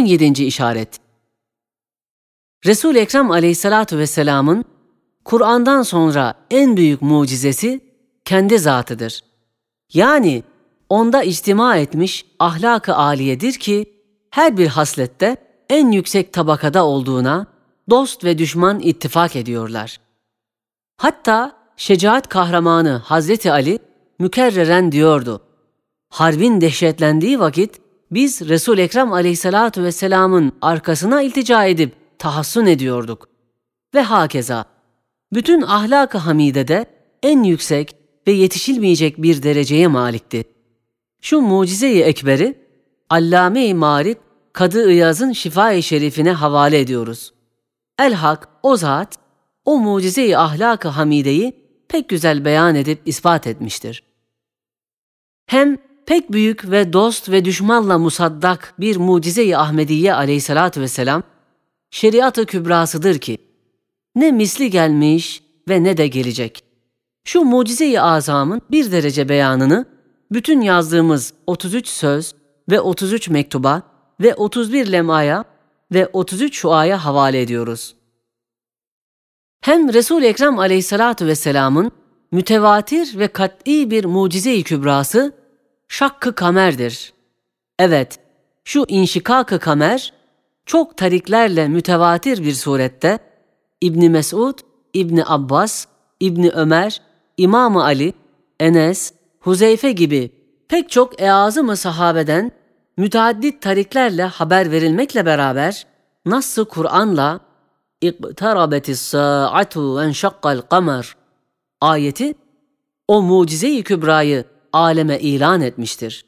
17. işaret. Resul-i Ekrem Aleyhissalatu Vesselam'ın Kur'an'dan sonra en büyük mucizesi kendi zatıdır. Yani onda içtima etmiş ahlak-ı âliyedir ki her bir haslette en yüksek tabakada olduğuna dost ve düşman ittifak ediyorlar. Hatta şecaat kahramanı Hazreti Ali mükerreren diyordu: "Harbin dehşetlendiği vakit biz Resul-i Ekrem Aleyhissalatu Vesselam'ın arkasına iltica edip tahassun ediyorduk." Ve hakeza. Bütün ahlak-ı hamide de en yüksek ve yetişilmeyecek bir dereceye malikti. Şu mucize-i ekberi Allame-i Marif Kadı İyaz'ın Şifa-i Şerifine havale ediyoruz. El-Hak o zat o mucize-i ahlak-ı hamideyi pek güzel beyan edip ispat etmiştir. Hem pek büyük ve dost ve düşmanla musaddak bir Mucize-i Ahmediye aleyhissalatü vesselam şeriat-ı kübrasıdır ki ne misli gelmiş ve ne de gelecek. Şu mucize-i azamın bir derece beyanını bütün yazdığımız 33 söz ve 33 mektuba ve 31 lemaya ve 33 şuaya havale ediyoruz. Hem Resul-i Ekrem aleyhissalatu vesselamın mütevatir ve kat'i bir mucize-i kübrası şakkı kamerdir. Evet, şu inşikak-ı kamer çok tariklerle mütevatir bir surette İbni Mes'ud, İbni Abbas, İbni Ömer, İmam-ı Ali, Enes, Huzeyfe gibi pek çok eazım-ı sahabeden müteaddit tariklerle haber verilmekle beraber Nas-ı Kur'an'la "İqtarabetis sa'atu ve enşakkal kamer" ayeti o mucize-i kübrayı aleme ilan etmiştir.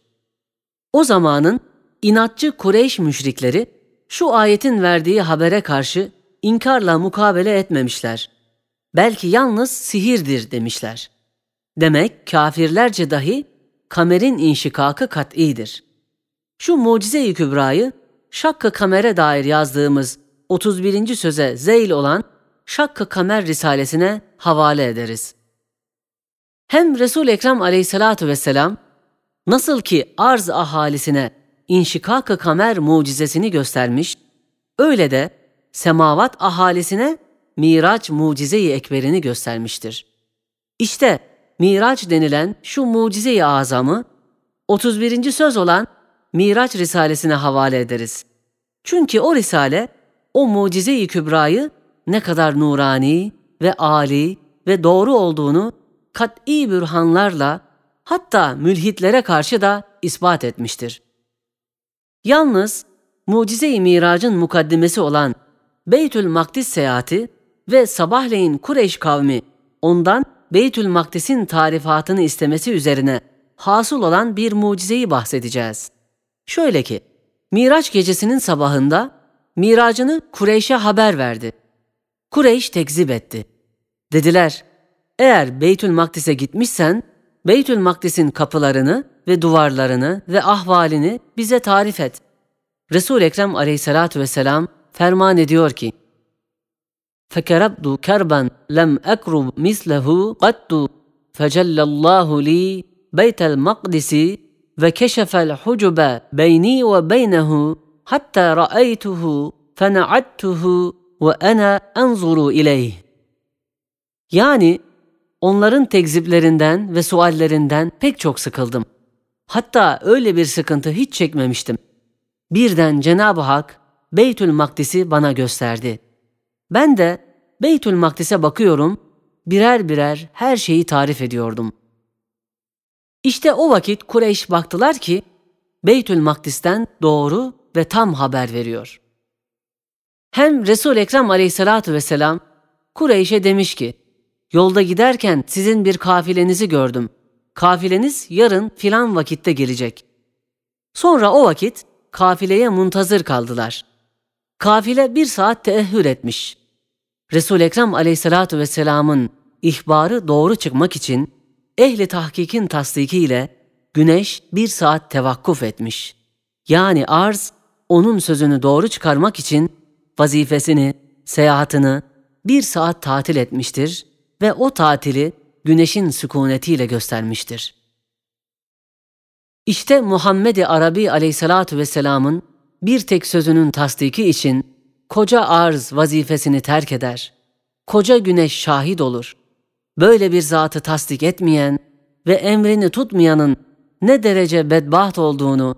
O zamanın inatçı Kureyş müşrikleri şu ayetin verdiği habere karşı inkarla mukabele etmemişler. Belki yalnız sihirdir demişler. Demek kafirlerce dahi kamerin inşikakı kat'idir. Şu mucize-i kübrayı şakk-ı kamere dair yazdığımız 31. söze zeyl olan Şakk-ı Kamer Risalesine havale ederiz. Hem Resul-i Ekrem aleyhissalatu vesselam nasıl ki arz ahalisine inşikak-ı kamer mucizesini göstermiş, öyle de semavat ahalisine Miraç mucize-i ekberini göstermiştir. İşte Miraç denilen şu mucize-i azamı 31. söz olan Miraç Risalesine havale ederiz. Çünkü o risale o mucize-i kübrayı ne kadar nurani ve âli ve doğru olduğunu kat'i bürhanlarla hatta mülhitlere karşı da ispat etmiştir. Yalnız mucize-i miracın mukaddimesi olan Beytül Makdis seyahati ve sabahleyin Kureyş kavmi ondan Beytül Makdis'in tarifatını istemesi üzerine hasıl olan bir mucizeyi bahsedeceğiz. Şöyle ki, Miraç gecesinin sabahında miracını Kureyş'e haber verdi. Kureyş tekzip etti. Dediler, eğer Beytül Makdis'e gitmişsen, Beytül Makdis'in kapılarını ve duvarlarını ve ahvalini bize tarif et. Resul-i Ekrem aleyhissalatu vesselam ferman ediyor ki, فَكَرَبْدُ كَرْبًا لَمْ أَكْرُبْ مِثْلَهُ قَدْدُ فَجَلَّ اللّٰهُ لِي بَيْتَ الْمَقْدِسِ وَكَشَفَ الْحُجُبَ بَيْنِي وَبَيْنَهُ حَتَّى رَأَيْتُهُ فَنَعَدْتُهُ وَأَنَا أَنْظُرُ إِلَيْهِ. Yani onların tekziplerinden ve suallerinden pek çok sıkıldım. Hatta öyle bir sıkıntı hiç çekmemiştim. Birden Cenab-ı Hak Beytül Makdis'i bana gösterdi. Ben de Beytül Makdis'e bakıyorum, birer birer her şeyi tarif ediyordum. İşte o vakit Kureyş baktılar ki Beytül Makdis'ten doğru ve tam haber veriyor. Hem Resul-i Ekrem aleyhissalatu vesselam Kureyş'e demiş ki, yolda giderken sizin bir kafilenizi gördüm. Kafileniz yarın filan vakitte gelecek. Sonra o vakit kafileye muntazır kaldılar. Kafile bir saat teehhür etmiş. Resul-i Ekrem aleyhissalatu vesselamın ihbarı doğru çıkmak için ehli tahkikin tasdikiyle güneş bir saat tevakkuf etmiş. Yani arz onun sözünü doğru çıkarmak için vazifesini, seyahatini bir saat tatil etmiştir ve o tatili güneşin sükunetiyle göstermiştir. İşte Muhammed-i Arabi aleyhissalatu vesselamın bir tek sözünün tasdiki için koca arz vazifesini terk eder. Koca güneş şahit olur. Böyle bir zatı tasdik etmeyen ve emrini tutmayanın ne derece bedbaht olduğunu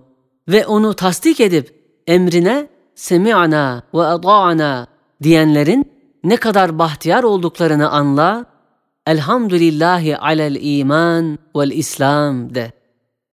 ve onu tasdik edip emrine semi'ana ve ata'ana diyenlerin ne kadar bahtiyar olduklarını anla, elhamdülillahi alel iman vel islam de.